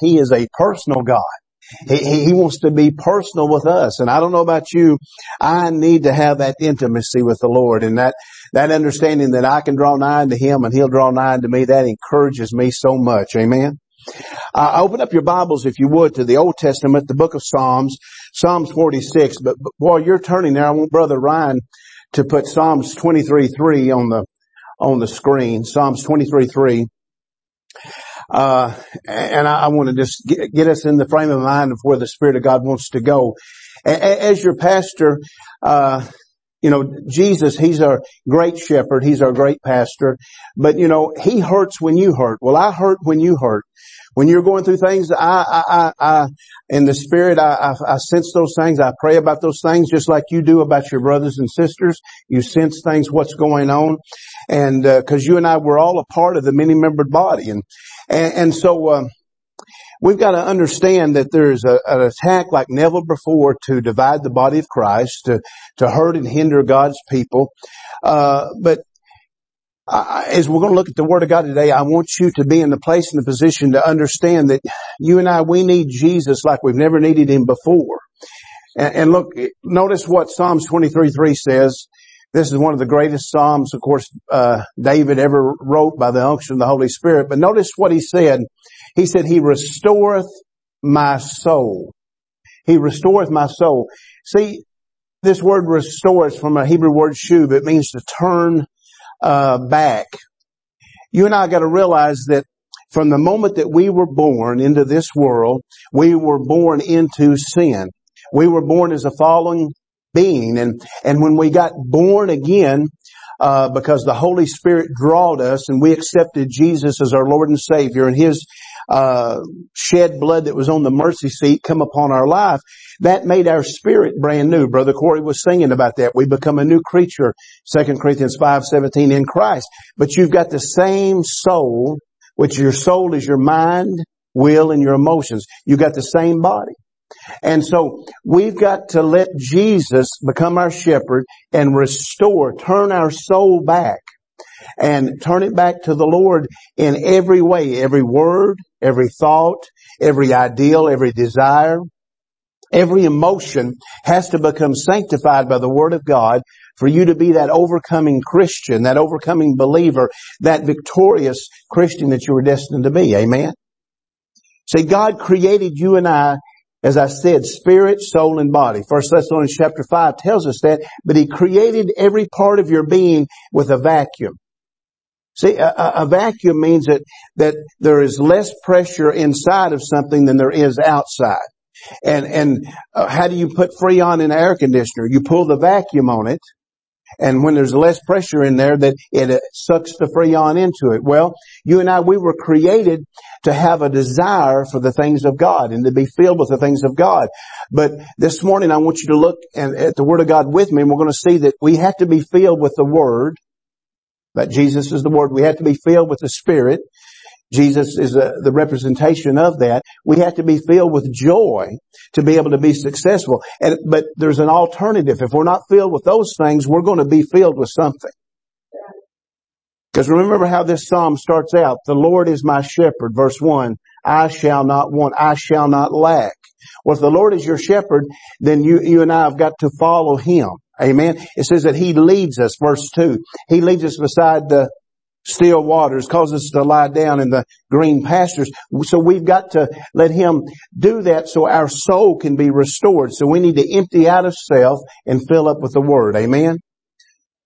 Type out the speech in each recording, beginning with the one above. He is a personal God. He wants to be personal with us. And I don't know about you, I need to have that intimacy with the Lord, and that understanding that I can draw nigh to Him and He'll draw nigh to me. That encourages me so much. Amen. Open up your Bibles, if you would, to the Old Testament, the book of Psalms, Psalms 46. But while you're turning there, I want Brother Ryan to put Psalms 23:3 on the screen. Psalms 23:3. And I want to just get us in the frame of mind of where the Spirit of God wants to go. As your pastor, Jesus, He's our great shepherd. He's our great pastor. But, He hurts when you hurt. Well, I hurt when you hurt. When you're going through things, I in the Spirit, I sense those things. I pray about those things just like you do about your brothers and sisters. You sense things, what's going on. And, cause you and I, we're all a part of the many-membered body. And so we've got to understand that there is an attack like never before to divide the body of Christ, to hurt and hinder God's people. But as we're going to look at the Word of God today, I want you to be in the place and the position to understand that you and I, we need Jesus like we've never needed Him before. And look, notice what Psalms 23:3 says. This is one of the greatest Psalms, of course, David ever wrote by the unction of the Holy Spirit. But notice what he said. He said, He restoreth my soul. He restoreth my soul. See, this word restores from a Hebrew word shuv. It means to turn back. You and I got to realize that from the moment that we were born into this world, we were born into sin. We were born as a fallen being. And when we got born again, because the Holy Spirit drawed us and we accepted Jesus as our Lord and Savior, and His shed blood that was on the mercy seat come upon our life, that made our spirit brand new. Brother Corey was singing about that. We become a new creature, 2 Corinthians 5:17, in Christ. But you've got the same soul, which your soul is your mind, will, and your emotions. You've got the same body. And so we've got to let Jesus become our shepherd and restore, turn our soul back and turn it back to the Lord in every way, every word, every thought, every ideal, every desire, every emotion has to become sanctified by the Word of God for you to be that overcoming Christian, that overcoming believer, that victorious Christian that you were destined to be. Amen. See, God created you and I, as I said, spirit, soul, and body. First Thessalonians chapter 5 tells us that, but He created every part of your being with a vacuum. See, a vacuum means that there is less pressure inside of something than there is outside. And how do you put Freon in an air conditioner? You pull the vacuum on it, and when there's less pressure in there, that it sucks the Freon into it. Well, you and I, we were created to have a desire for the things of God and to be filled with the things of God. But this morning, I want you to look at the Word of God with me, and we're going to see that we have to be filled with the Word. But Jesus is the Word. We have to be filled with the Spirit. Jesus is the representation of that. We have to be filled with joy to be able to be successful. But there's an alternative. If we're not filled with those things, we're going to be filled with something. Because remember how this psalm starts out. The Lord is my shepherd, verse 1. I shall not want. I shall not lack. Well, if the Lord is your shepherd, then you and I have got to follow Him. Amen. It says that He leads us, verse 2. He leads us beside the still waters, cause us to lie down in the green pastures. So we've got to let Him do that so our soul can be restored. So we need to empty out of self and fill up with the Word. Amen?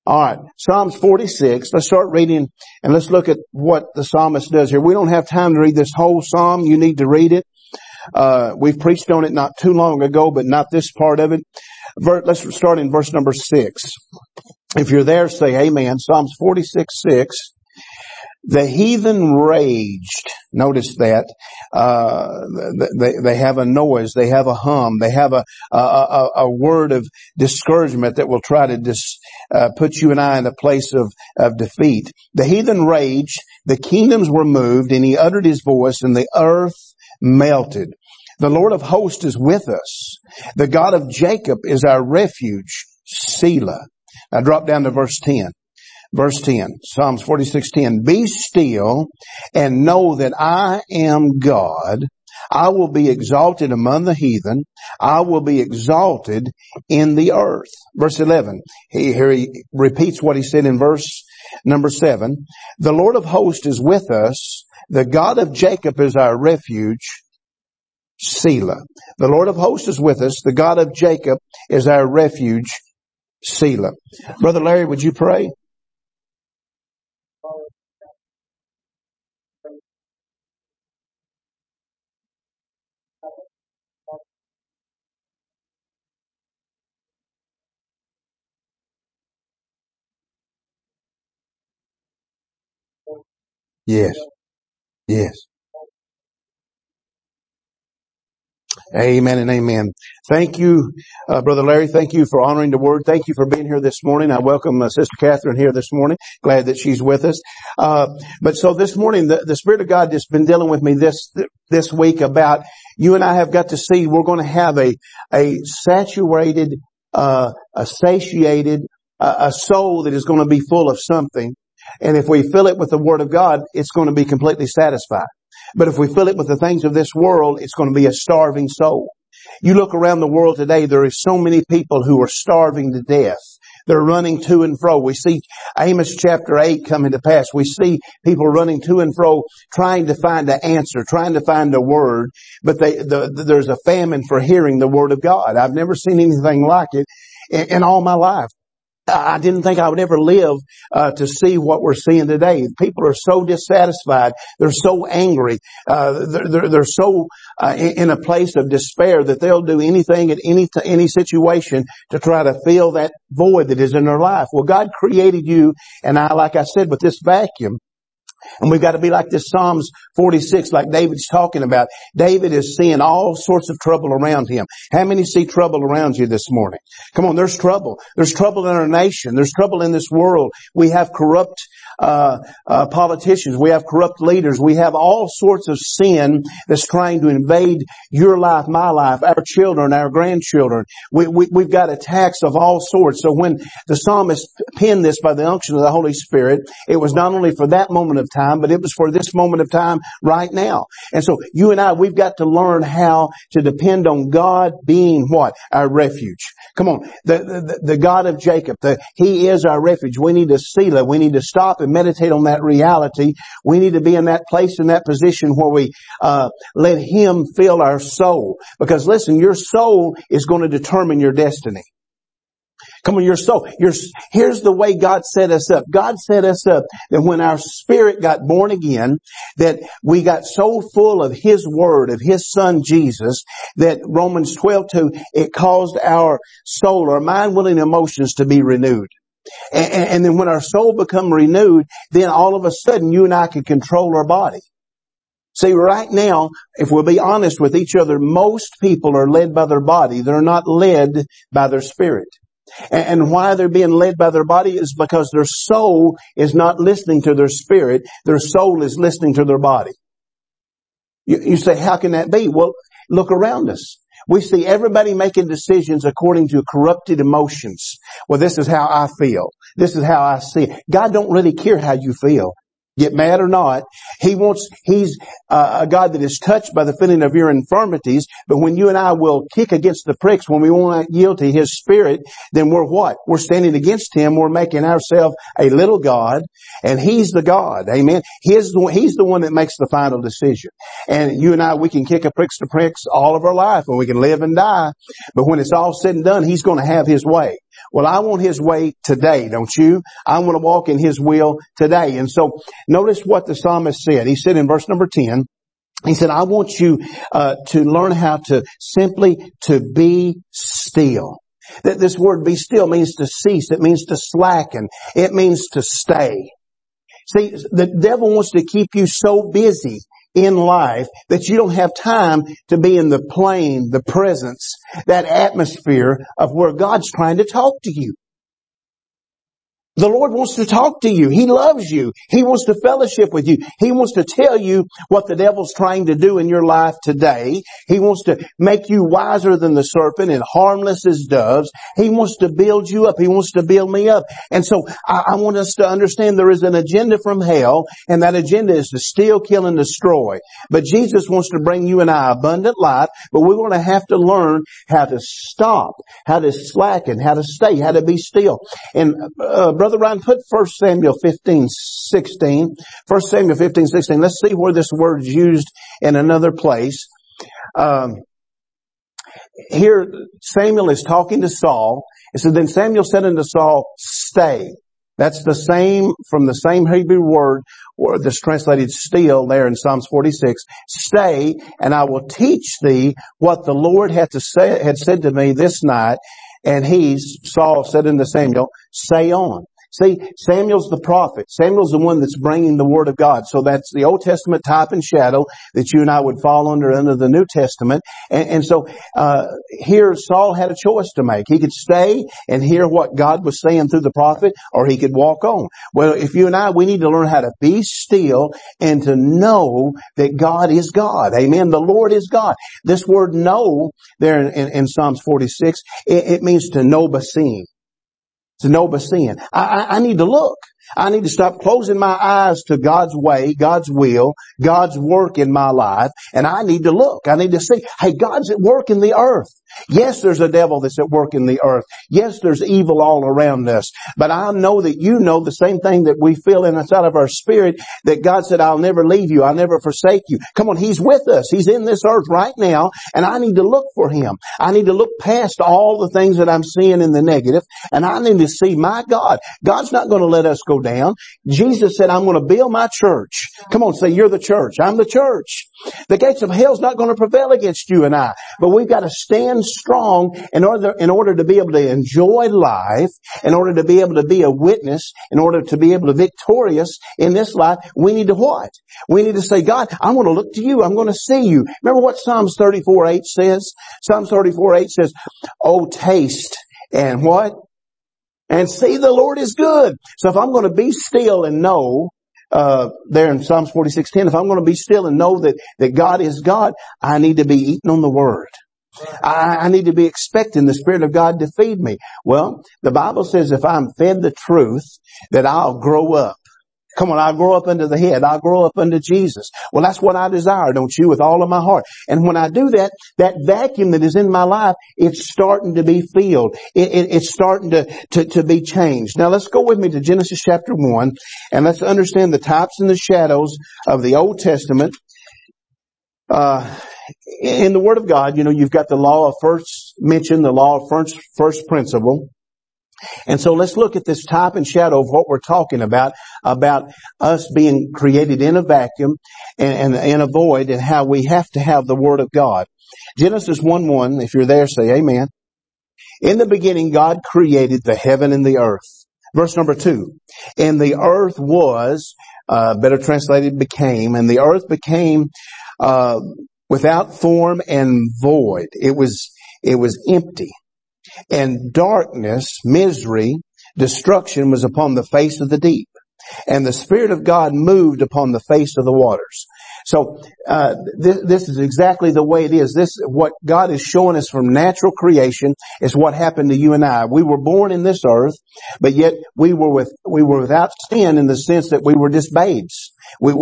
All right, Psalms 46. Let's start reading and let's look at what the psalmist does here. We don't have time to read this whole psalm. You need to read it. We've preached on it not too long ago, but not this part of it. Let's start in verse number 6. If you're there, say amen. Psalms 46:6. The heathen raged. Notice that. They have a noise. They have a hum. They have a word of discouragement that will try to put you and I in a place of defeat. The heathen raged. The kingdoms were moved, and He uttered His voice, and the earth melted. The Lord of hosts is with us. The God of Jacob is our refuge. Selah. Now drop down to verse 10. Verse 10, Psalms 46:10. Be still and know that I am God. I will be exalted among the heathen. I will be exalted in the earth. Verse 11. Here he repeats what he said in verse number 7. The Lord of hosts is with us. The God of Jacob is our refuge. Selah. The Lord of hosts is with us. The God of Jacob is our refuge. Selah. Brother Larry, would you pray? Yes. Yes. Amen and amen. Thank you, Brother Larry. Thank you for honoring the Word. Thank you for being here this morning. I welcome Sister Catherine here this morning. Glad that she's with us. But so this morning, the Spirit of God has been dealing with me this week about you and I have got to see we're going to have a saturated, a satiated, a soul that is going to be full of something. And if we fill it with the Word of God, it's going to be completely satisfied. But if we fill it with the things of this world, it's going to be a starving soul. You look around the world today, there is so many people who are starving to death. They're running to and fro. We see Amos chapter 8 coming to pass. We see people running to and fro, trying to find an answer, trying to find a word. But there's a famine for hearing the Word of God. I've never seen anything like it in all my life. I didn't think I would ever live to see what we're seeing today. People are so dissatisfied. They're so angry. They're so in a place of despair that they'll do anything at any situation to try to fill that void that is in their life. Well, God created you and I, like I said, with this vacuum. And we've got to be like this Psalms 46, like David's talking about. David is seeing all sorts of trouble around him. How many see trouble around you this morning? Come on, there's trouble. There's trouble in our nation. There's trouble in this world. We have corrupt politicians. We have corrupt leaders. We have all sorts of sin that's trying to invade your life, my life, our children, our grandchildren. We've got attacks of all sorts. So when the psalmist penned this by the unction of the Holy Spirit, it was not only for that moment of time, but it was for this moment of time right now. And so you and I, we've got to learn how to depend on God being what? Our refuge. Come on. The God of Jacob, He is our refuge. We need to Selah. We need to stop and meditate on that reality. We need to be in that place, in that position where we let Him fill our soul. Because listen, your soul is going to determine your destiny. Come on, your soul. Here's the way God set us up. God set us up that when our spirit got born again, that we got so full of His Word, of His Son Jesus, that Romans 12:2, it caused our soul, our mind, will, and emotions to be renewed. And then when our soul become renewed, then all of a sudden you and I can control our body. See, right now, if we'll be honest with each other, most people are led by their body. They're not led by their spirit. And why they're being led by their body is because their soul is not listening to their spirit. Their soul is listening to their body. You say, how can that be? Well, look around us. We see everybody making decisions according to corrupted emotions. Well, this is how I feel. This is how I see it. God don't really care how you feel. Get mad or not, He's a God that is touched by the feeling of your infirmities, but when you and I will kick against the pricks, when we won't yield to His Spirit, then we're what? We're standing against Him. We're making ourselves a little God, and He's the God. Amen. He's the one that makes the final decision. And you and I, we can kick a pricks to pricks all of our life, and we can live and die, but when it's all said and done, He's going to have His way. Well, I want His way today, don't you? I want to walk in His will today. And so notice what the psalmist said. He said in verse number 10, he said, I want you to learn how to simply to be still. That this word be still means to cease. It means to slacken. It means to stay. See, the devil wants to keep you so busy in life that you don't have time to be in the plane, the presence, that atmosphere of where God's trying to talk to you. The Lord wants to talk to you. He loves you. He wants to fellowship with you. He wants to tell you what the devil's trying to do in your life today. He wants to make you wiser than the serpent and harmless as doves. He wants to build you up. He wants to build me up. And so I want us to understand there is an agenda from hell, and that agenda is to steal, kill, and destroy. But Jesus wants to bring you and I abundant life, but we're going to have to learn how to stop, how to slacken, how to stay, how to be still. And Brother Ryan, put 1 Samuel 15:16. 1 Samuel 15:16. Let's see where this word is used in another place. Here Samuel is talking to Saul. It says, "Then Samuel said unto Saul, stay." That's the same, from the same Hebrew word that's translated "steal" there in Psalms 46. "Stay, and I will teach thee what the Lord had said to me this night." And Saul said unto Samuel, "Say on." See, Samuel's the prophet. Samuel's the one that's bringing the word of God. So that's the Old Testament type and shadow that you and I would fall under the New Testament. And so here Saul had a choice to make. He could stay and hear what God was saying through the prophet, or he could walk on. Well, if you and I, we need to learn how to be still and to know that God is God. Amen. The Lord is God. This word "know" there in Psalms 46, it means to know by seeing. To know by seeing. I need to look. I need to stop closing my eyes to God's way, God's will, God's work in my life. And I need to look. I need to see, hey, God's at work in the earth. Yes, there's a devil that's at work in the earth. Yes, there's evil all around us. But I know that you know the same thing that we feel inside of our spirit, that God said, "I'll never leave you. I'll never forsake you." Come on, He's with us. He's in this earth right now. And I need to look for Him. I need to look past all the things that I'm seeing in the negative. And I need to see my God. God's not going to let us go down. Jesus said, "I'm going to build my church." Come on, say, "You're the church. I'm the church." The gates of hell's not going to prevail against you and I. But we've got to stand strong in order to be able to enjoy life, in order to be able to be a witness, in order to be able to victorious in this life. We need to what? We need to say, "God, I'm going to look to you. I'm going to see you." Remember what Psalms 34:8 says? Psalms 34:8 says, "Oh, taste and" what? "And see the Lord is good." So if I'm going to be still and know, there in Psalms 46:10, if I'm going to be still and know that God is God, I need to be eating on the Word. I need to be expecting the Spirit of God to feed me. Well, the Bible says if I'm fed the truth, that I'll grow up. Come on, I'll grow up under the head. I'll grow up under Jesus. Well, that's what I desire, don't you, with all of my heart. And when I do that, that vacuum that is in my life, it's starting to be filled. It's starting to be changed. Now, let's go with me to Genesis chapter 1, and let's understand the types and the shadows of the Old Testament. In the Word of God, you know, you've got the law of first mention, the law of first principle. And so let's look at this type and shadow of what we're talking about us being created in a vacuum and in a void, and how we have to have the Word of God. Genesis 1:1, if you're there, say amen. "In the beginning, God created the heaven and the earth." Verse number 2, "And the earth was," better translated, "became," "and the earth became without form and void." It was empty. "And darkness," misery, "destruction was upon the face of the deep. And the Spirit of God moved upon the face of the waters." So this is exactly the way it is. This, what God is showing us from natural creation, is what happened to you and I. We were born in this earth, but yet we were without sin, in the sense that we were just babes. We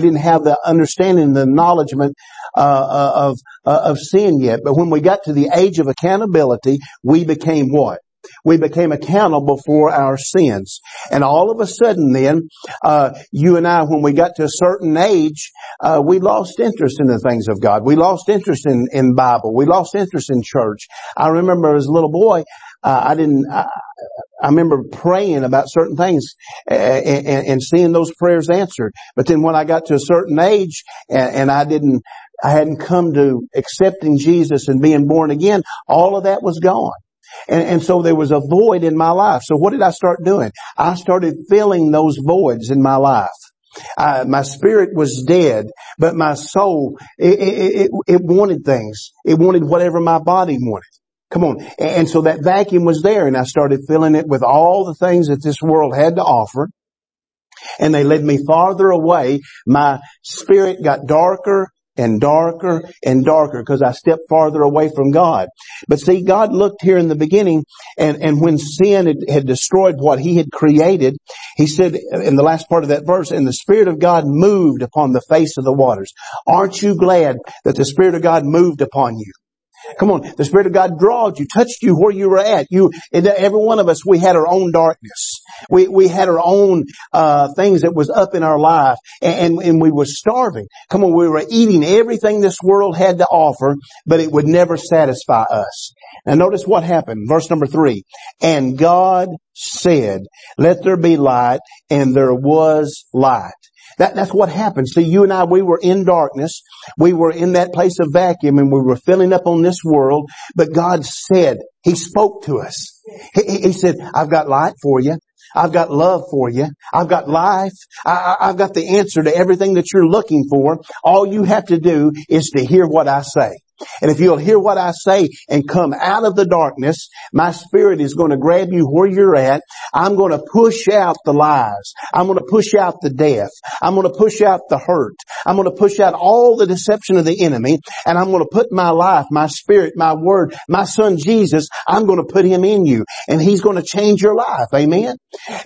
didn't have the understanding, the acknowledgement of sin yet. But when we got to the age of accountability, we became what? We became accountable for our sins. And all of a sudden then, you and I, when we got to a certain age, we lost interest in the things of God. We lost interest in Bible. We lost interest in church. I remember as a little boy, I remember praying about certain things and seeing those prayers answered. But then when I got to a certain age and I hadn't come to accepting Jesus and being born again, all of that was gone. And so there was a void in my life. So what did I start doing? I started filling those voids in my life. My spirit was dead, but my soul, it wanted things. It wanted whatever my body wanted. Come on. And so that vacuum was there, and I started filling it with all the things that this world had to offer. And they led me farther away. My spirit got darker and darker and darker because I stepped farther away from God. But see, God looked here in the beginning, and when sin had destroyed what he had created, he said in the last part of that verse, and the Spirit of God moved upon the face of the waters. Aren't you glad that the Spirit of God moved upon you? Come on, the Spirit of God drawed you, touched you where you were at. Every one of us, we had our own darkness. We had our own things that was up in our life, and we were starving. Come on, we were eating everything this world had to offer, but it would never satisfy us. Now notice what happened, verse number 3. And God said, let there be light, and there was light. That's what happened. See, you and I, we were in darkness. We were in that place of vacuum, and we were filling up on this world. But God said, he spoke to us. He said, I've got light for you. I've got love for you. I've got life. I've got the answer to everything that you're looking for. All you have to do is to hear what I say. And if you'll hear what I say and come out of the darkness, my Spirit is going to grab you where you're at. I'm going to push out the lies. I'm going to push out the death. I'm going to push out the hurt. I'm going to push out all the deception of the enemy. And I'm going to put my life, my spirit, my word, my son Jesus, I'm going to put him in you. And he's going to change your life. Amen?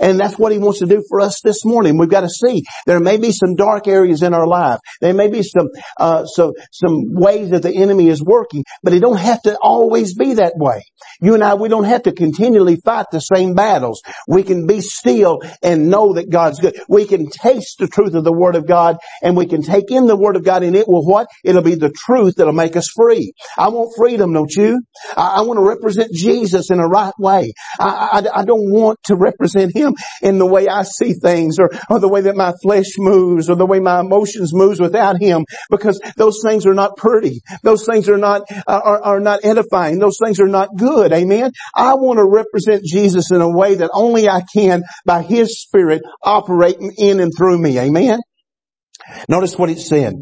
And that's what he wants to do for us this morning. We've got to see there may be some dark areas in our life. There may be some ways that the enemy is working, but it don't have to always be that way. You and I, we don't have to continually fight the same battles. We can be still and know that God's good. We can taste the truth of the Word of God, and we can take in the Word of God, and it will what? It'll be the truth that'll make us free. I want freedom, don't you? I want to represent Jesus in a right way. I don't want to represent Him in the way I see things, or the way that my flesh moves, or the way my emotions moves without Him, because those things are not pretty. Those things are not edifying. Those things are not good. Amen. I want to represent Jesus in a way that only I can by His Spirit operating in and through me. Amen. Notice what it said.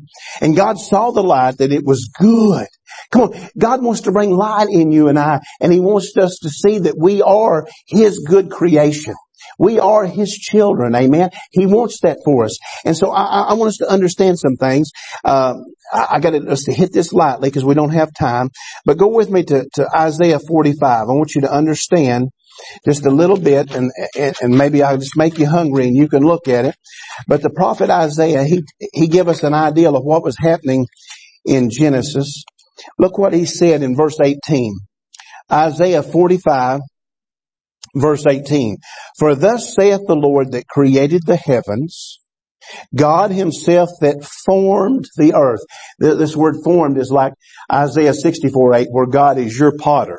And God saw the light that it was good. Come on. God wants to bring light in you and I, and He wants us to see that we are His good creation. We are His children. Amen. He wants that for us. And so I want us to understand some things. I got us to hit this lightly because we don't have time. But go with me to Isaiah 45. I want you to understand just a little bit, and maybe I'll just make you hungry and you can look at it. But the prophet Isaiah, he gave us an idea of what was happening in Genesis. Look what he said in verse 18. Isaiah 45. Verse 18, for thus saith the Lord that created the heavens, God himself that formed the earth. This word formed is like Isaiah 64:8, where God is your potter.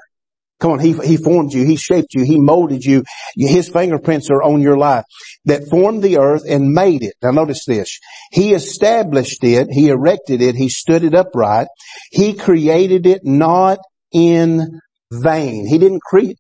Come on, he formed you, he shaped you, he molded you. His fingerprints are on your life. That formed the earth and made it. Now notice this. He established it, he erected it, he stood it upright. He created it not in vain. He didn't create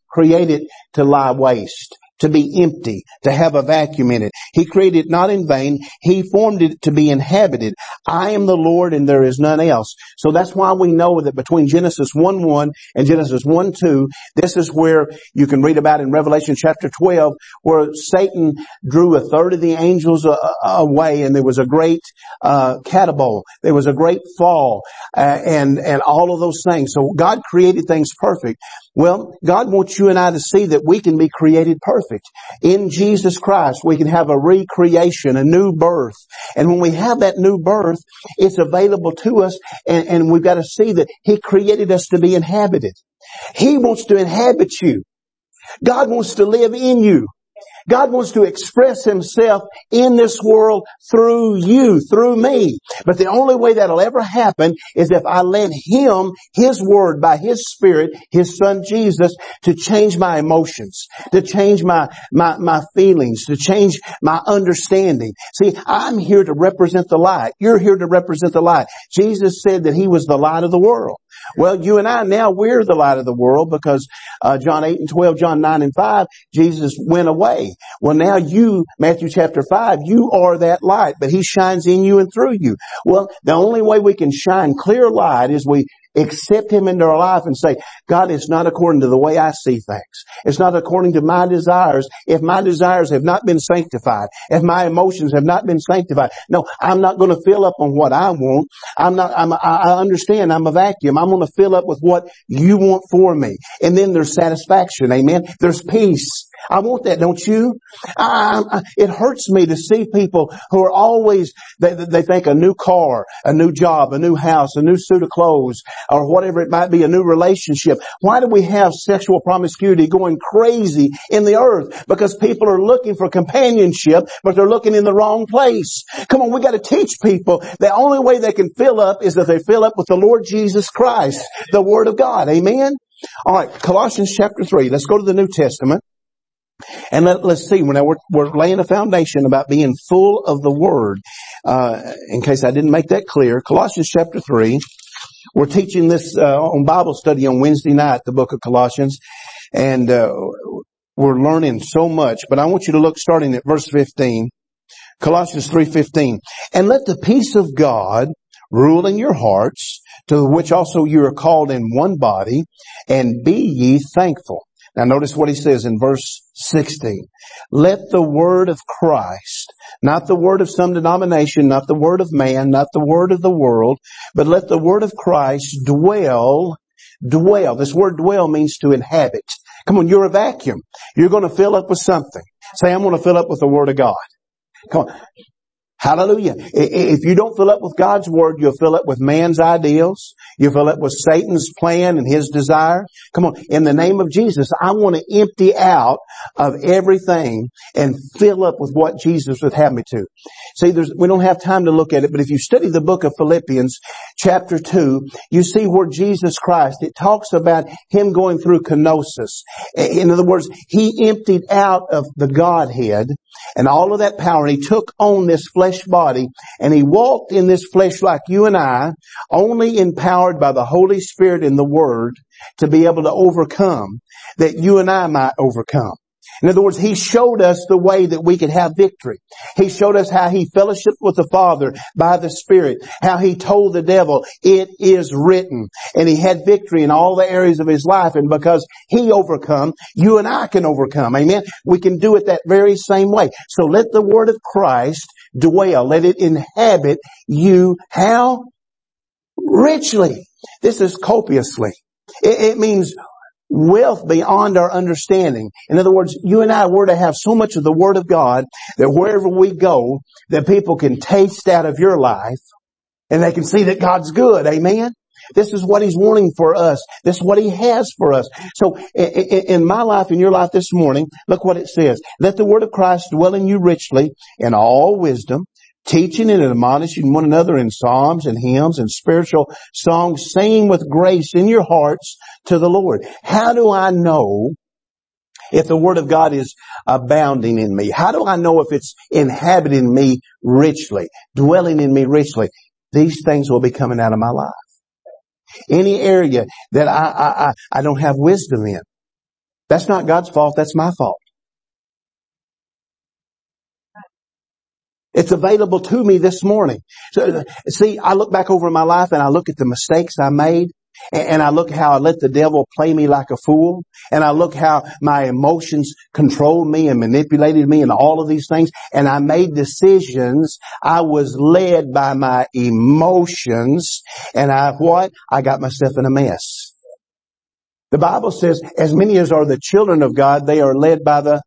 it to lie waste, to be empty, to have a vacuum in it. He created it not in vain. He formed it to be inhabited. I am the Lord and there is none else. So that's why we know that between Genesis 1:1 and Genesis 1:2, this is where you can read about in Revelation chapter 12, where Satan drew a third of the angels away, and there was a great catapult. There was a great fall, and all of those things. So God created things perfect. Well, God wants you and I to see that we can be created perfect. In Jesus Christ, we can have a recreation, a new birth. And when we have that new birth, it's available to us, and we've got to see that He created us to be inhabited. He wants to inhabit you. God wants to live in you. God wants to express Himself in this world through you, through me. But the only way that'll ever happen is if I let Him, His Word, by His Spirit, His Son Jesus, to change my emotions, to change my feelings, to change my understanding. See, I'm here to represent the light. You're here to represent the light. Jesus said that He was the light of the world. Well, you and I now, we're the light of the world, because John 8:12, John 9:5, Jesus went away. Well, now you, Matthew chapter 5, you are that light, but He shines in you and through you. Well, the only way we can shine clear light is we accept Him in their life and say, God, it's not according to the way I see things. It's not according to my desires. If my desires have not been sanctified, if my emotions have not been sanctified, no, I'm not going to fill up on what I want. I understand I'm a vacuum. I'm going to fill up with what You want for me. And then there's satisfaction. Amen. There's peace. I want that, don't you? It hurts me to see people who are always, they think a new car, a new job, a new house, a new suit of clothes, or whatever it might be, a new relationship. Why do we have sexual promiscuity going crazy in the earth? Because people are looking for companionship, but they're looking in the wrong place. Come on, we got to teach people the only way they can fill up is that they fill up with the Lord Jesus Christ, the Word of God. Amen? All right, Colossians chapter 3. Let's go to the New Testament. And let's see, now we're laying a foundation about being full of the Word. In case I didn't make that clear, Colossians chapter 3, we're teaching this on Bible study on Wednesday night, the book of Colossians, and we're learning so much. But I want you to look starting at verse 15, Colossians 3:15, and let the peace of God rule in your hearts, to which also you are called in one body, and be ye thankful. Now notice what he says in verse 16. Let the word of Christ, not the word of some denomination, not the word of man, not the word of the world, but let the word of Christ dwell. This word dwell means to inhabit. Come on, you're a vacuum. You're going to fill up with something. Say, I'm going to fill up with the Word of God. Come on. Hallelujah. If you don't fill up with God's Word, you'll fill up with man's ideals. You'll fill up with Satan's plan and his desire. Come on. In the name of Jesus, I want to empty out of everything and fill up with what Jesus would have me to. See, we don't have time to look at it, but if you study the book of Philippians chapter 2, you see where Jesus Christ, it talks about Him going through kenosis. In other words, He emptied out of the Godhead and all of that power, and He took on this flesh body, and He walked in this flesh like you and I, only empowered by the Holy Spirit and the Word to be able to overcome, that you and I might overcome. In other words, He showed us the way that we could have victory. He showed us how He fellowshiped with the Father by the Spirit, how He told the devil, it is written. And He had victory in all the areas of His life. And because He overcome, you and I can overcome. Amen? We can do it that very same way. So let the Word of Christ dwell. Let it inhabit you. How? Richly. This is copiously. It means wealth beyond our understanding. In other words, you and I were to have so much of the Word of God that wherever we go, that people can taste out of your life and they can see that God's good. Amen? This is what He's wanting for us. This is what He has for us. So in my life, in your life this morning, look what it says. Let the Word of Christ dwell in you richly in all wisdom, teaching and admonishing one another in psalms and hymns and spiritual songs, singing with grace in your hearts to the Lord. How do I know if the Word of God is abounding in me? How do I know if it's inhabiting me richly, dwelling in me richly? These things will be coming out of my life. Any area that I don't have wisdom in, that's not God's fault, that's my fault. It's available to me this morning. So, see, I look back over my life and I look at the mistakes I made, and I look how I let the devil play me like a fool, and I look how my emotions controlled me and manipulated me and all of these things, and I made decisions. I was led by my emotions, and I got myself in a mess. The Bible says, as many as are the children of God, they are led by the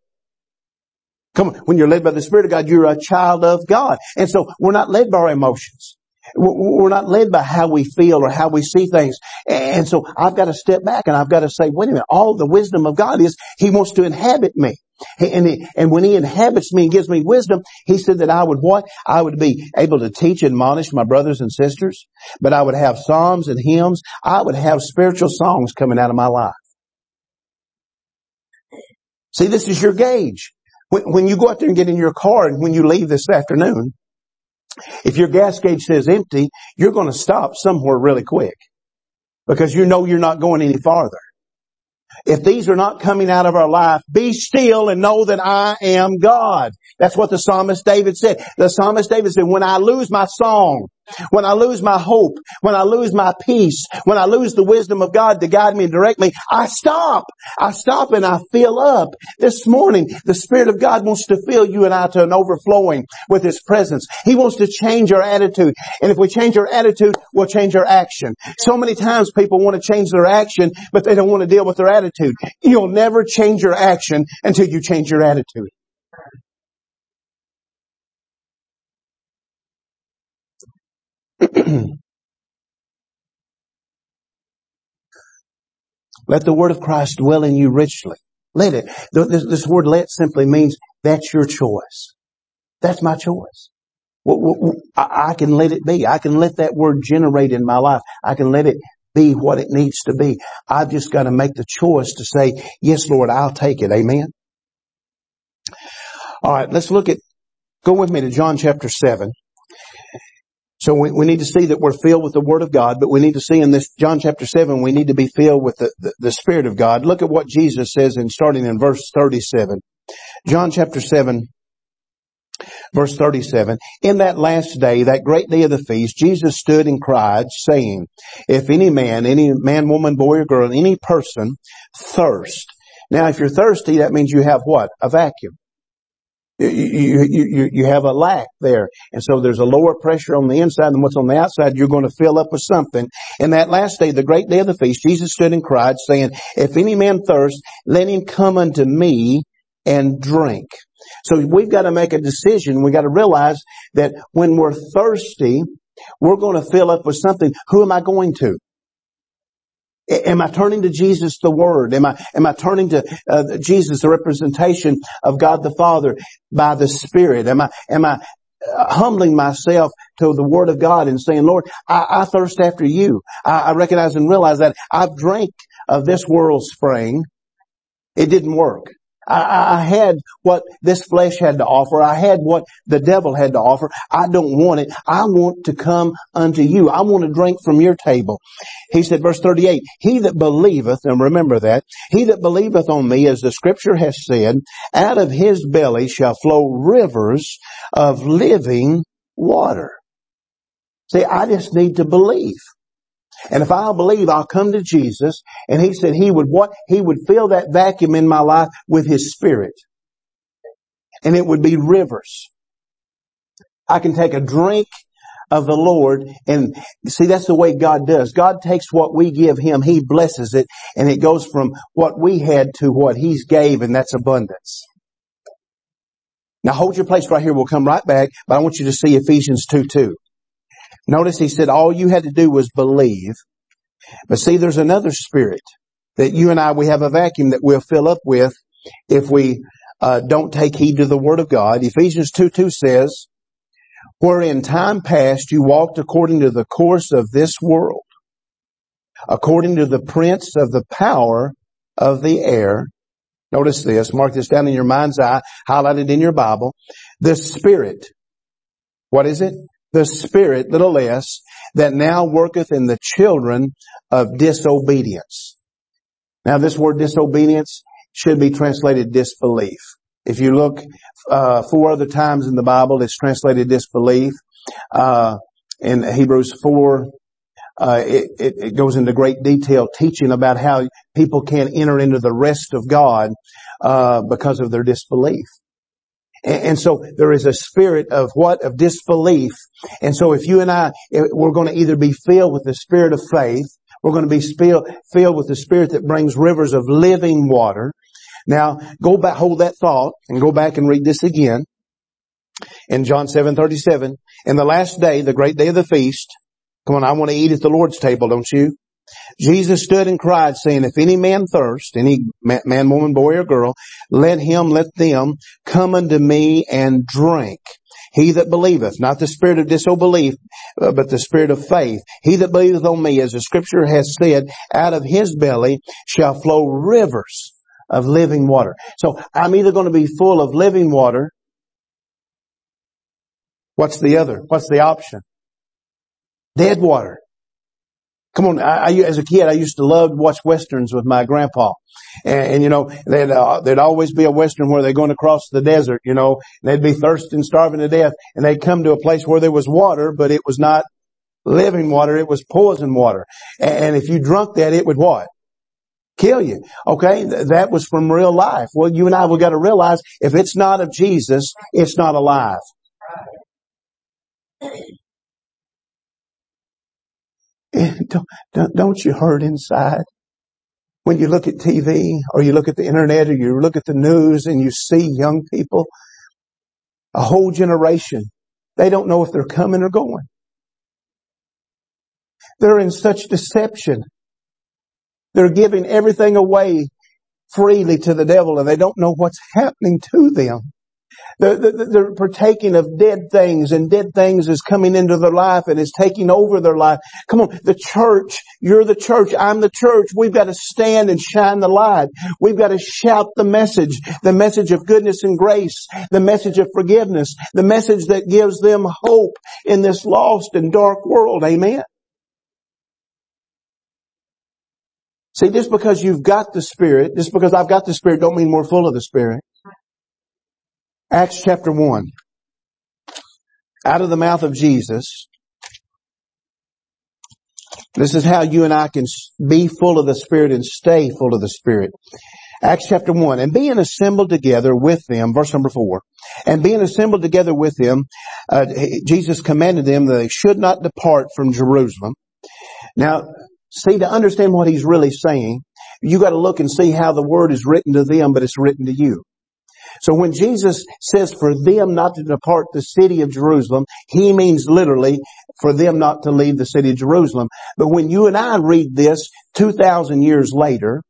Come on, when you're led by the Spirit of God, you're a child of God. And so we're not led by our emotions. We're not led by how we feel or how we see things. And so I've got to step back and I've got to say, wait a minute, all the wisdom of God is He wants to inhabit me. And when He inhabits me and gives me wisdom, He said that I would what? I would be able to teach and admonish my brothers and sisters, but I would have psalms and hymns. I would have spiritual songs coming out of my life. See, this is your gauge. When you go out there and get in your car and when you leave this afternoon, if your gas gauge says empty, you're going to stop somewhere really quick because you know you're not going any farther. If these are not coming out of our life, be still and know that I am God. That's what the psalmist David said. The psalmist David said, when I lose my song, when I lose my hope, when I lose my peace, when I lose the wisdom of God to guide me and direct me, I stop and I fill up. This morning, the Spirit of God wants to fill you and I to an overflowing with His presence. He wants to change our attitude. And if we change our attitude, we'll change our action. So many times people want to change their action, but they don't want to deal with their attitude. You'll never change your action until you change your attitude. Let the word of Christ dwell in you richly. Let it. This word "let" simply means that's your choice. That's my choice. I can let it be. I can let that word generate in my life. I can let it be what it needs to be. I've just got to make the choice to say, yes, Lord, I'll take it. Amen. All right, let's go with me to John chapter 7. So we need to see that we're filled with the Word of God, but we need to see in this John chapter 7, we need to be filled with the Spirit of God. Look at what Jesus says starting in verse 37. John chapter 7, verse 37. In that last day, that great day of the feast, Jesus stood and cried, saying, if any man, woman, boy, or girl, any person thirst. Now, if you're thirsty, that means you have what? A vacuum. You have a lack there. And so there's a lower pressure on the inside than what's on the outside. You're going to fill up with something. And that last day, the great day of the feast, Jesus stood and cried, saying, if any man thirst, let him come unto me and drink. So we've got to make a decision. We've got to realize that when we're thirsty, we're going to fill up with something. Who am I going to? Am I turning to Jesus, the Word? Am I turning to Jesus, the representation of God the Father by the Spirit? Am I humbling myself to the Word of God and saying, Lord, I thirst after you. I recognize and realize that I've drank of this world's spring. It didn't work. I had what this flesh had to offer. I had what the devil had to offer. I don't want it. I want to come unto you. I want to drink from your table. He said, verse 38, he that believeth, and remember that, he that believeth on me, as the scripture has said, out of his belly shall flow rivers of living water. See, I just need to believe. And if I'll believe, I'll come to Jesus. And he said he would what? He would fill that vacuum in my life with his Spirit. And it would be rivers. I can take a drink of the Lord. And see, that's the way God does. God takes what we give him. He blesses it. And it goes from what we had to what he's gave. And that's abundance. Now hold your place right here. We'll come right back. But I want you to see Ephesians 2:2. Notice he said all you had to do was believe. But see, there's another spirit that you and I, we have a vacuum that we'll fill up with if we don't take heed to the Word of God. Ephesians 2:2 says, where in time past you walked according to the course of this world, according to the prince of the power of the air. Notice this. Mark this down in your mind's eye, highlighted in your Bible. The Spirit. What is it? The Spirit, little s, that now worketh in the children of disobedience. Now this word disobedience should be translated disbelief. If you look, 4 other times in the Bible, it's translated disbelief. In Hebrews 4, it goes into great detail teaching about how people can't enter into the rest of God, because of their disbelief. And so there is a spirit of what? Of disbelief. And so if you and I, we're going to either be filled with the spirit of faith, we're going to be filled with the spirit that brings rivers of living water. Now, go back, hold that thought, and go back and read this again. In John 7:37, in the last day, the great day of the feast, come on, I want to eat at the Lord's table, don't you? Jesus stood and cried, saying, if any man thirst, any man, woman, boy, or girl, let them come unto me and drink. He that believeth, not the spirit of disbelief, but the spirit of faith. He that believeth on me, as the scripture has said, out of his belly shall flow rivers of living water. So I'm either going to be full of living water. What's the other? What's the option? Dead water. Come on, as a kid, I used to love to watch westerns with my grandpa. And you know, there'd always be a western where they're going across the desert, you know. They'd be thirsty and starving to death. And they'd come to a place where there was water, but it was not living water. It was poison water. And if you drunk that, it would what? Kill you. Okay. That was from real life. Well, you and I, we've got to realize if it's not of Jesus, it's not alive. Don't you hurt inside? When you look at TV or you look at the internet or you look at the news and you see young people, a whole generation, they don't know if they're coming or going. They're in such deception. They're giving everything away freely to the devil and they don't know what's happening to them. They're partaking of dead things, and dead things is coming into their life and is taking over their life. Come on, the church, you're the church, I'm the church. We've got to stand and shine the light. We've got to shout the message of goodness and grace, the message of forgiveness, the message that gives them hope in this lost and dark world. Amen. See, just because you've got the Spirit, just because I've got the Spirit, don't mean we're full of the Spirit. Acts chapter 1. Out of the mouth of Jesus. This is how you and I can be full of the Spirit and stay full of the Spirit. Acts chapter 1. And being assembled together with them, verse number 4. And being assembled together with them, Jesus commanded them that they should not depart from Jerusalem. Now, see, to understand what he's really saying, you got to look and see how the word is written to them, but it's written to you. So when Jesus says for them not to depart the city of Jerusalem, he means literally for them not to leave the city of Jerusalem. But when you and I read this 2,000 years later,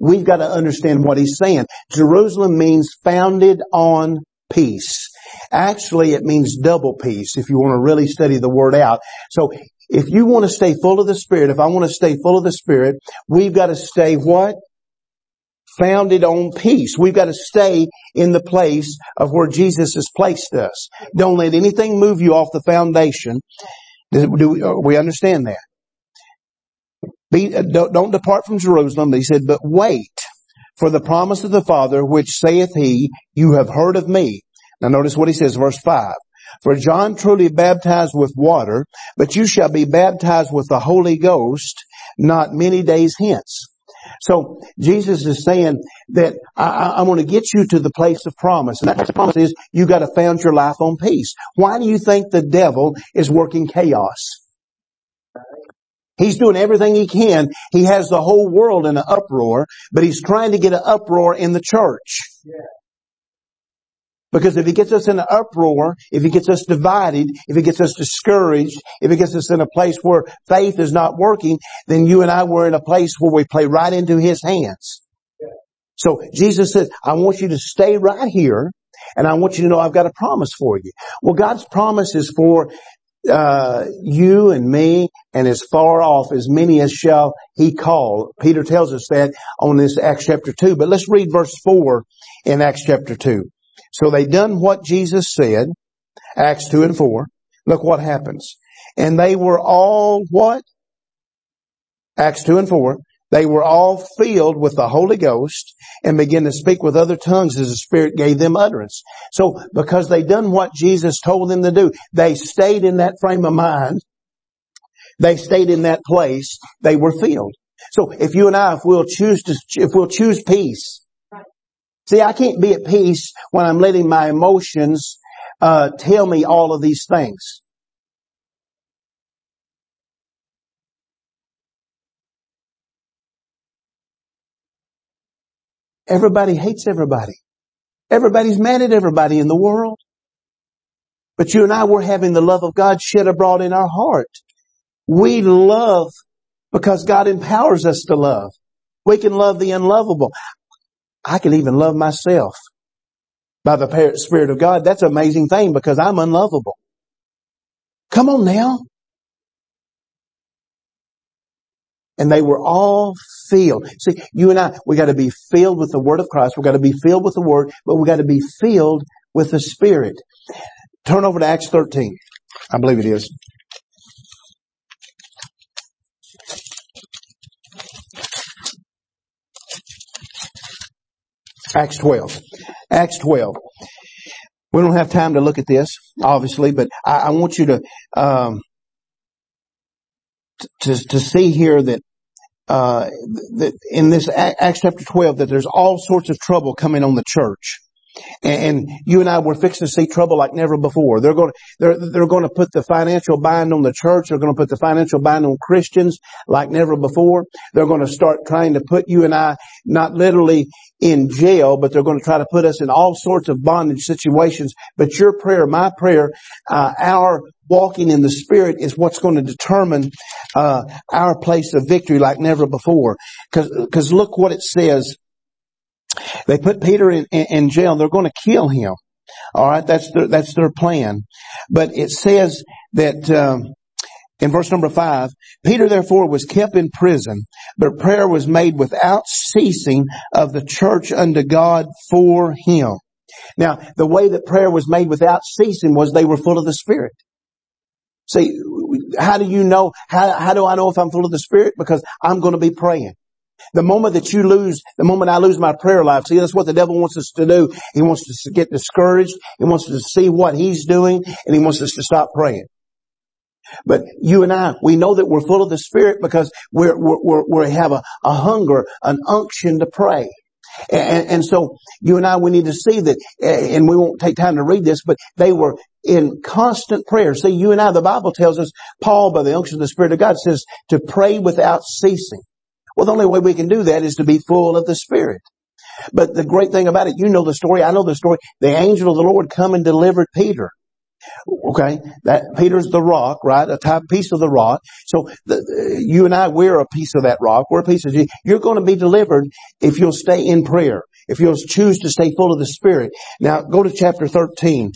we've got to understand what he's saying. Jerusalem means founded on peace. Actually, it means double peace if you want to really study the word out. So if you want to stay full of the Spirit, if I want to stay full of the Spirit, we've got to stay what? Founded on peace. We've got to stay in the place of where Jesus has placed us. Don't let anything move you off the foundation. Do we understand that? Don't depart from Jerusalem. He said, but wait for the promise of the Father, which saith he, you have heard of me. Now notice what he says, verse 5. For John truly baptized with water, but you shall be baptized with the Holy Ghost not many days hence. So Jesus is saying that I'm going to get you to the place of promise. And that promise is you got to found your life on peace. Why do you think the devil is working chaos? He's doing everything he can. He has the whole world in an uproar, but he's trying to get an uproar in the church. Yeah. Because if he gets us in an uproar, if he gets us divided, if he gets us discouraged, if he gets us in a place where faith is not working, then you and I were in a place where we play right into his hands. So Jesus says, I want you to stay right here, and I want you to know I've got a promise for you. Well, God's promise is for you and me, and as far off as many as shall he call. Peter tells us that on this Acts chapter 2. But let's read verse 4 in Acts chapter 2. So they done what Jesus said, Acts 2 and 4. Look what happens. And they were all what? Acts 2 and 4. They were all filled with the Holy Ghost and began to speak with other tongues as the Spirit gave them utterance. So because they done what Jesus told them to do, they stayed in that frame of mind. They stayed in that place. They were filled. So if you and I, if we'll choose peace. See, I can't be at peace when I'm letting my emotions tell me all of these things. Everybody hates everybody. Everybody's mad at everybody in the world. But you and I, we're having the love of God shed abroad in our heart. We love because God empowers us to love. We can love the unlovable. I can even love myself by the Spirit of God. That's an amazing thing because I'm unlovable. Come on now. And they were all filled. See, you and I, we got to be filled with the Word of Christ. We've got to be filled with the Word, but we got to be filled with the Spirit. Turn over to Acts 13. I believe it is. Acts 12. Acts 12. We don't have time to look at this, obviously, but I want you to to see here that that in this Acts chapter 12 that there's all sorts of trouble coming on the church. And you and I were fixing to see trouble like never before. They're going to put the financial bind on the church. They're going to put the financial bind on Christians like never before. They're going to start trying to put you and I not literally in jail, but they're going to try to put us in all sorts of bondage situations. But your prayer, my prayer, our walking in the Spirit is what's going to determine our place of victory like never before. Because look what it says. They put Peter in jail. They're going to kill him. All right. That's their plan. But it says that, in verse number 5, Peter therefore was kept in prison, but prayer was made without ceasing of the church unto God for him. Now, the way that prayer was made without ceasing was they were full of the Spirit. See, how do you know? How do I know if I'm full of the Spirit? Because I'm going to be praying. The moment I lose my prayer life, see, that's what the devil wants us to do. He wants us to get discouraged. He wants us to see what he's doing, and he wants us to stop praying. But you and I, we know that we're full of the Spirit because we have a hunger, an unction to pray. And so you and I, we need to see that, and we won't take time to read this, but they were in constant prayer. See, you and I, the Bible tells us, Paul, by the unction of the Spirit of God, says to pray without ceasing. Well, the only way we can do that is to be full of the Spirit. But the great thing about it, you know the story, I know the story. The angel of the Lord come and delivered Peter. Okay, that Peter's the rock, right? Piece of the rock. So you and I, we're a piece of that rock. We're a piece of Jesus. You're going to be delivered if you'll stay in prayer, if you'll choose to stay full of the Spirit. Now, go to chapter 13.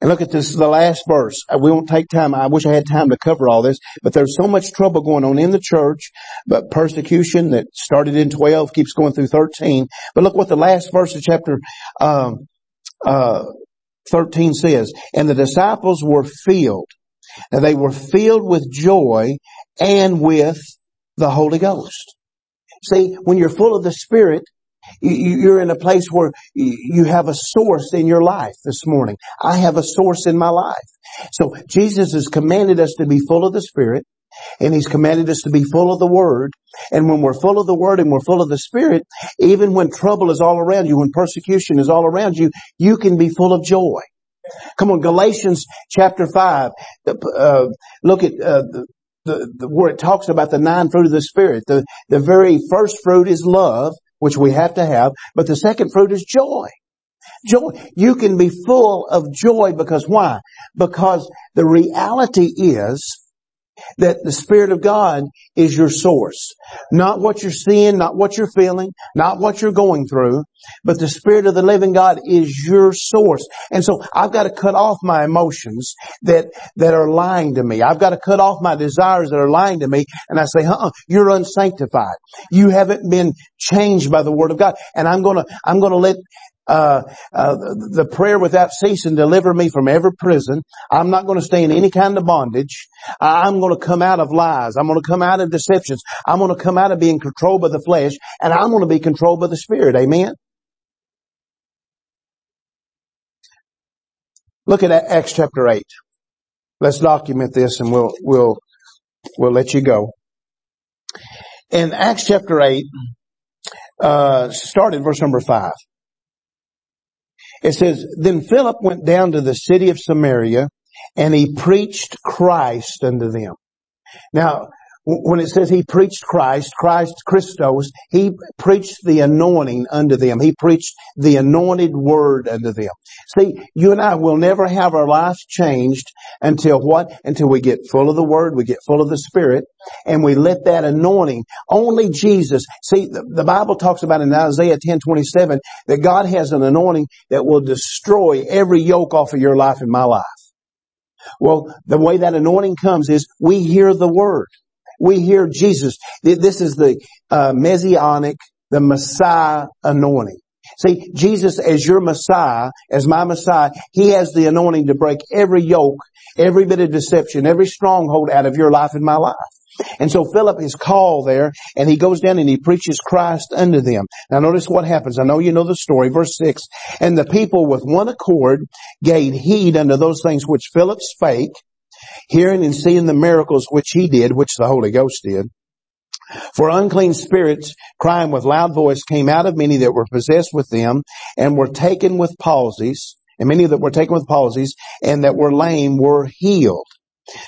And look at this, the last verse. We won't take time. I wish I had time to cover all this, but there's so much trouble going on in the church, but persecution that started in 12 keeps going through 13. But look what the last verse of chapter 13 says. And the disciples were filled. Now they were filled with joy and with the Holy Ghost. See, when you're full of the Spirit, you're in a place where you have a source in your life this morning. I have a source in my life. So Jesus has commanded us to be full of the Spirit, and he's commanded us to be full of the Word. And when we're full of the Word and we're full of the Spirit, even when trouble is all around you, when persecution is all around you, you can be full of joy. Come on, Galatians chapter 5. Look at where it talks about the 9 fruit of the Spirit. The very first fruit is love, which we have to have, but the second fruit is joy. Joy. You can be full of joy because why? Because the reality is that the Spirit of God is your source. Not what you're seeing, not what you're feeling, not what you're going through, but the Spirit of the living God is your source. And so I've got to cut off my emotions that are lying to me. I've got to cut off my desires that are lying to me. And I say, you're unsanctified. You haven't been changed by the Word of God. And I'm going to let the prayer without ceasing deliver me from every prison. I'm not going to stay in any kind of bondage. I'm going to come out of lies. I'm going to come out of deceptions. I'm going to come out of being controlled by the flesh, and I'm going to be controlled by the Spirit. Amen. Look at Acts chapter 8. Let's document this and we'll let you go. In Acts chapter 8, start in verse number 5. It says, Then Philip went down to the city of Samaria, and he preached Christ unto them. Now, when it says he preached Christ, Christos, he preached the anointing unto them. He preached the anointed word unto them. See, you and I will never have our lives changed until what? Until we get full of the Word, we get full of the Spirit, and we let that anointing, only Jesus. See, the Bible talks about in Isaiah 10:27 that God has an anointing that will destroy every yoke off of your life and my life. Well, the way that anointing comes is we hear the Word. We hear Jesus. This is the messianic, the Messiah anointing. See, Jesus as your Messiah, as my Messiah, he has the anointing to break every yoke, every bit of deception, every stronghold out of your life and my life. And so Philip is called there, and he goes down and he preaches Christ unto them. Now notice what happens. I know you know the story. Verse 6, and the people with one accord gave heed unto those things which Philip spake, hearing and seeing the miracles which he did, which the Holy Ghost did. For unclean spirits, crying with loud voice, came out of many that were possessed with them, and were taken with palsies, and many that were taken with palsies, and that were lame were healed.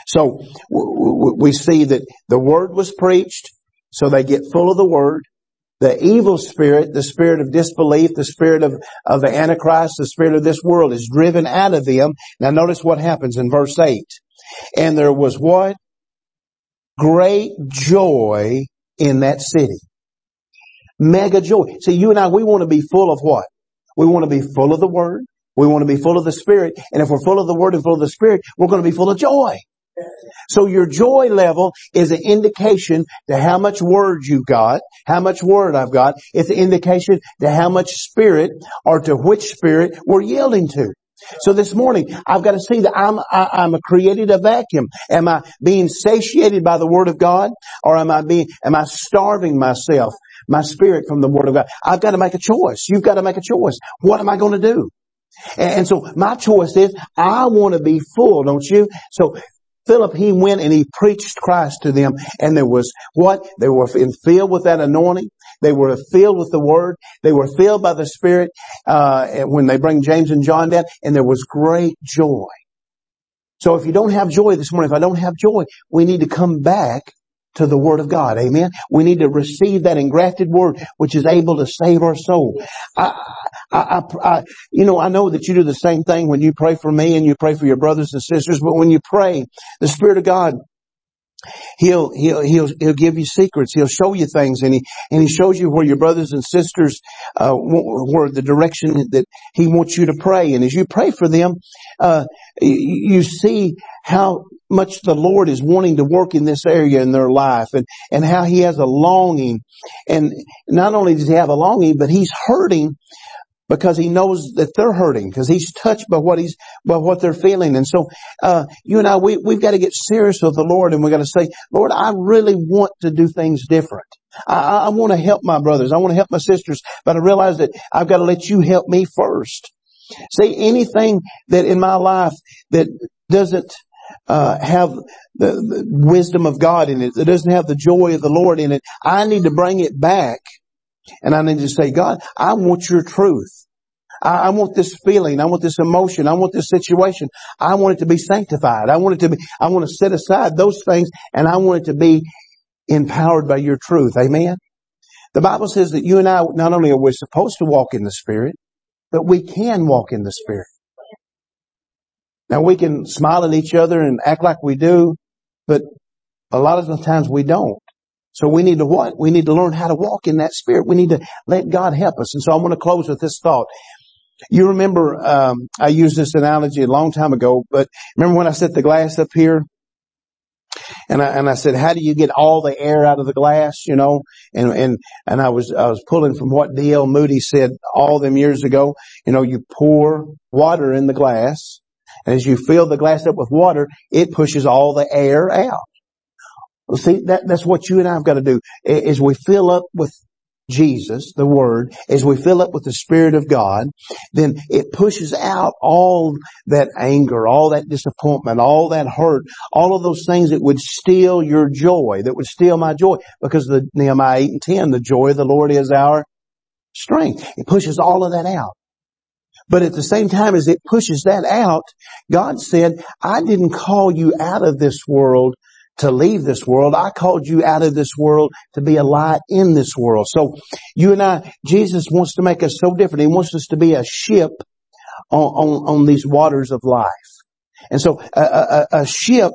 So we see that the word was preached, so they get full of the word. The evil spirit, the spirit of disbelief, the spirit of the Antichrist, the spirit of this world is driven out of them. Now notice what happens in verse 8. And there was what? Great joy in that city. Mega joy. See, you and I, we want to be full of what? We want to be full of the word. We want to be full of the Spirit. And if we're full of the Word and full of the Spirit, we're going to be full of joy. So your joy level is an indication to how much Word you've got, how much Word I've got. It's an indication to how much Spirit or to which Spirit we're yielding to. So this morning, I've got to see that I'm created a vacuum. Am I being satiated by the Word of God? Or am I starving myself, my spirit from the Word of God? I've got to make a choice. You've got to make a choice. What am I going to do? And so my choice is, I want to be full, don't you? So Philip, he went and he preached Christ to them. And there was what? They were filled with that anointing. They were filled with the Word. They were filled by the Spirit when they bring James and John down. And there was great joy. So if you don't have joy this morning, if I don't have joy, we need to come back to the Word of God. Amen. We need to receive that engrafted Word, which is able to save our soul. I know that you do the same thing when you pray for me and you pray for your brothers and sisters, but when you pray, the Spirit of God, He'll give you secrets. He'll show you things, and he shows you where your brothers and sisters, where the direction that he wants you to pray. And as you pray for them, you see how much the Lord is wanting to work in this area in their life, and how he has a longing. And not only does he have a longing, but he's hurting, because he knows that they're hurting, because he's touched by what they're feeling. And so, you and I, we've got to get serious with the Lord, and we've got to say, Lord, I really want to do things different. I want to help my brothers. I want to help my sisters, but I realize that I've got to let you help me first. See, anything that in my life that doesn't have the wisdom of God in it, that doesn't have the joy of the Lord in it, I need to bring it back. And I need to say, God, I want your truth. I want this feeling. I want this emotion. I want this situation. I want it to be sanctified. I want to set aside those things, and I want it to be empowered by your truth. Amen. The Bible says that you and I, not only are we supposed to walk in the Spirit, but we can walk in the Spirit. Now we can smile at each other and act like we do, but a lot of the times we don't. So we need to what? We need to learn how to walk in that Spirit. We need to let God help us. And so I'm going to close with this thought. You remember, I used this analogy a long time ago, but remember when I set the glass up here? And I said, how do you get all the air out of the glass, you know? And I was pulling from what D.L. Moody said all them years ago. You know, you pour water in the glass, and as you fill the glass up with water, it pushes all the air out. Well, see, that's what you and I have got to do. As we fill up with Jesus, the Word, as we fill up with the Spirit of God, then it pushes out all that anger, all that disappointment, all that hurt, all of those things that would steal your joy, that would steal my joy. Because the Nehemiah 8:10, the joy of the Lord is our strength. It pushes all of that out. But at the same time as it pushes that out, God said, I didn't call you out of this world to leave this world. I called you out of this world to be a light in this world. So you and I, Jesus wants to make us so different. He wants us to be a ship on these waters of life. And so a ship,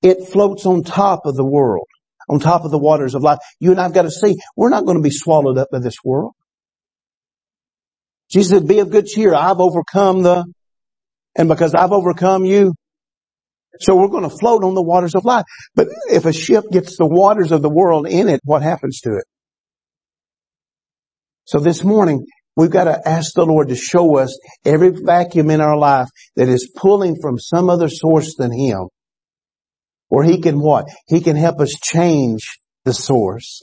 it floats on top of the world, on top of the waters of life. You and I have got to see, we're not going to be swallowed up by this world. Jesus said, be of good cheer. I've overcome and because I've overcome you. So we're going to float on the waters of life. But if a ship gets the waters of the world in it, what happens to it? So this morning, we've got to ask the Lord to show us every vacuum in our life that is pulling from some other source than Him. Or He can what? He can help us change the source.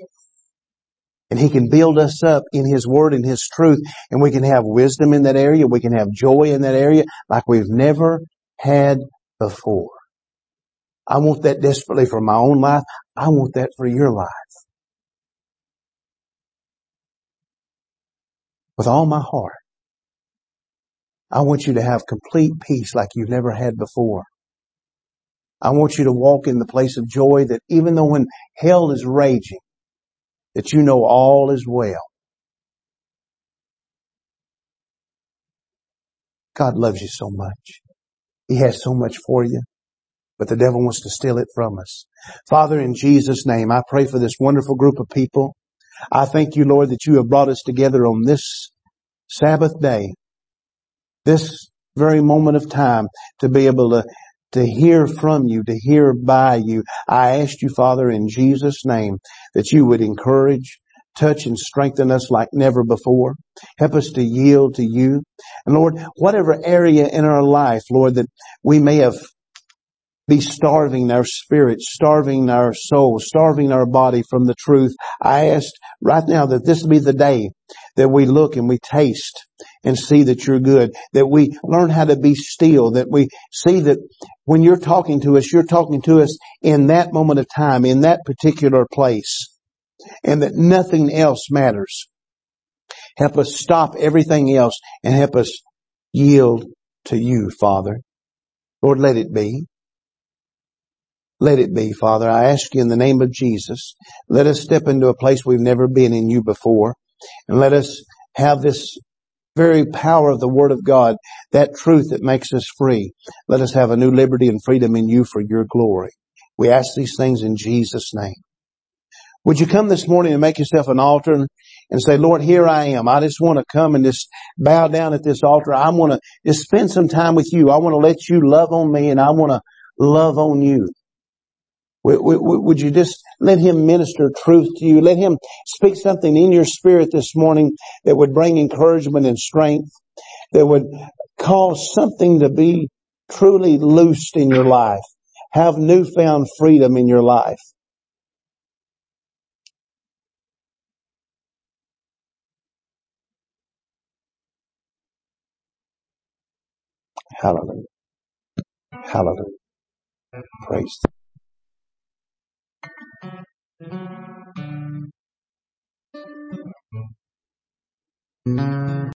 And He can build us up in His Word and His truth. And we can have wisdom in that area. We can have joy in that area like we've never had before. I want that desperately for my own life. I want that for your life. With all my heart, I want you to have complete peace like you've never had before. I want you to walk in the place of joy that even though when hell is raging, that you know all is well. God loves you so much. He has so much for you, but the devil wants to steal it from us. Father, in Jesus' name, I pray for this wonderful group of people. I thank you, Lord, that you have brought us together on this Sabbath day, this very moment of time, to be able to hear from you, to hear by you. I ask you, Father, in Jesus' name, that you would encourage, touch, and strengthen us like never before. Help us to yield to you. And Lord, whatever area in our life, Lord, that we may have be starving our spirit, starving our soul, starving our body from the truth. I ask right now that this be the day that we look and we taste and see that you're good, that we learn how to be still, that we see that when you're talking to us in that moment of time, in that particular place, and that nothing else matters. Help us stop everything else and help us yield to you, Father. Lord, let it be. Let it be, Father. I ask you in the name of Jesus, let us step into a place we've never been in you before. And let us have this very power of the Word of God, that truth that makes us free. Let us have a new liberty and freedom in you for your glory. We ask these things in Jesus' name. Would you come this morning and make yourself an altar and say, Lord, here I am. I just want to come and just bow down at this altar. I want to just spend some time with you. I want to let you love on me and I want to love on you. Would you just let Him minister truth to you? Let Him speak something in your spirit this morning that would bring encouragement and strength, that would cause something to be truly loosed in your life, have newfound freedom in your life. Hallelujah. Hallelujah. Praise God.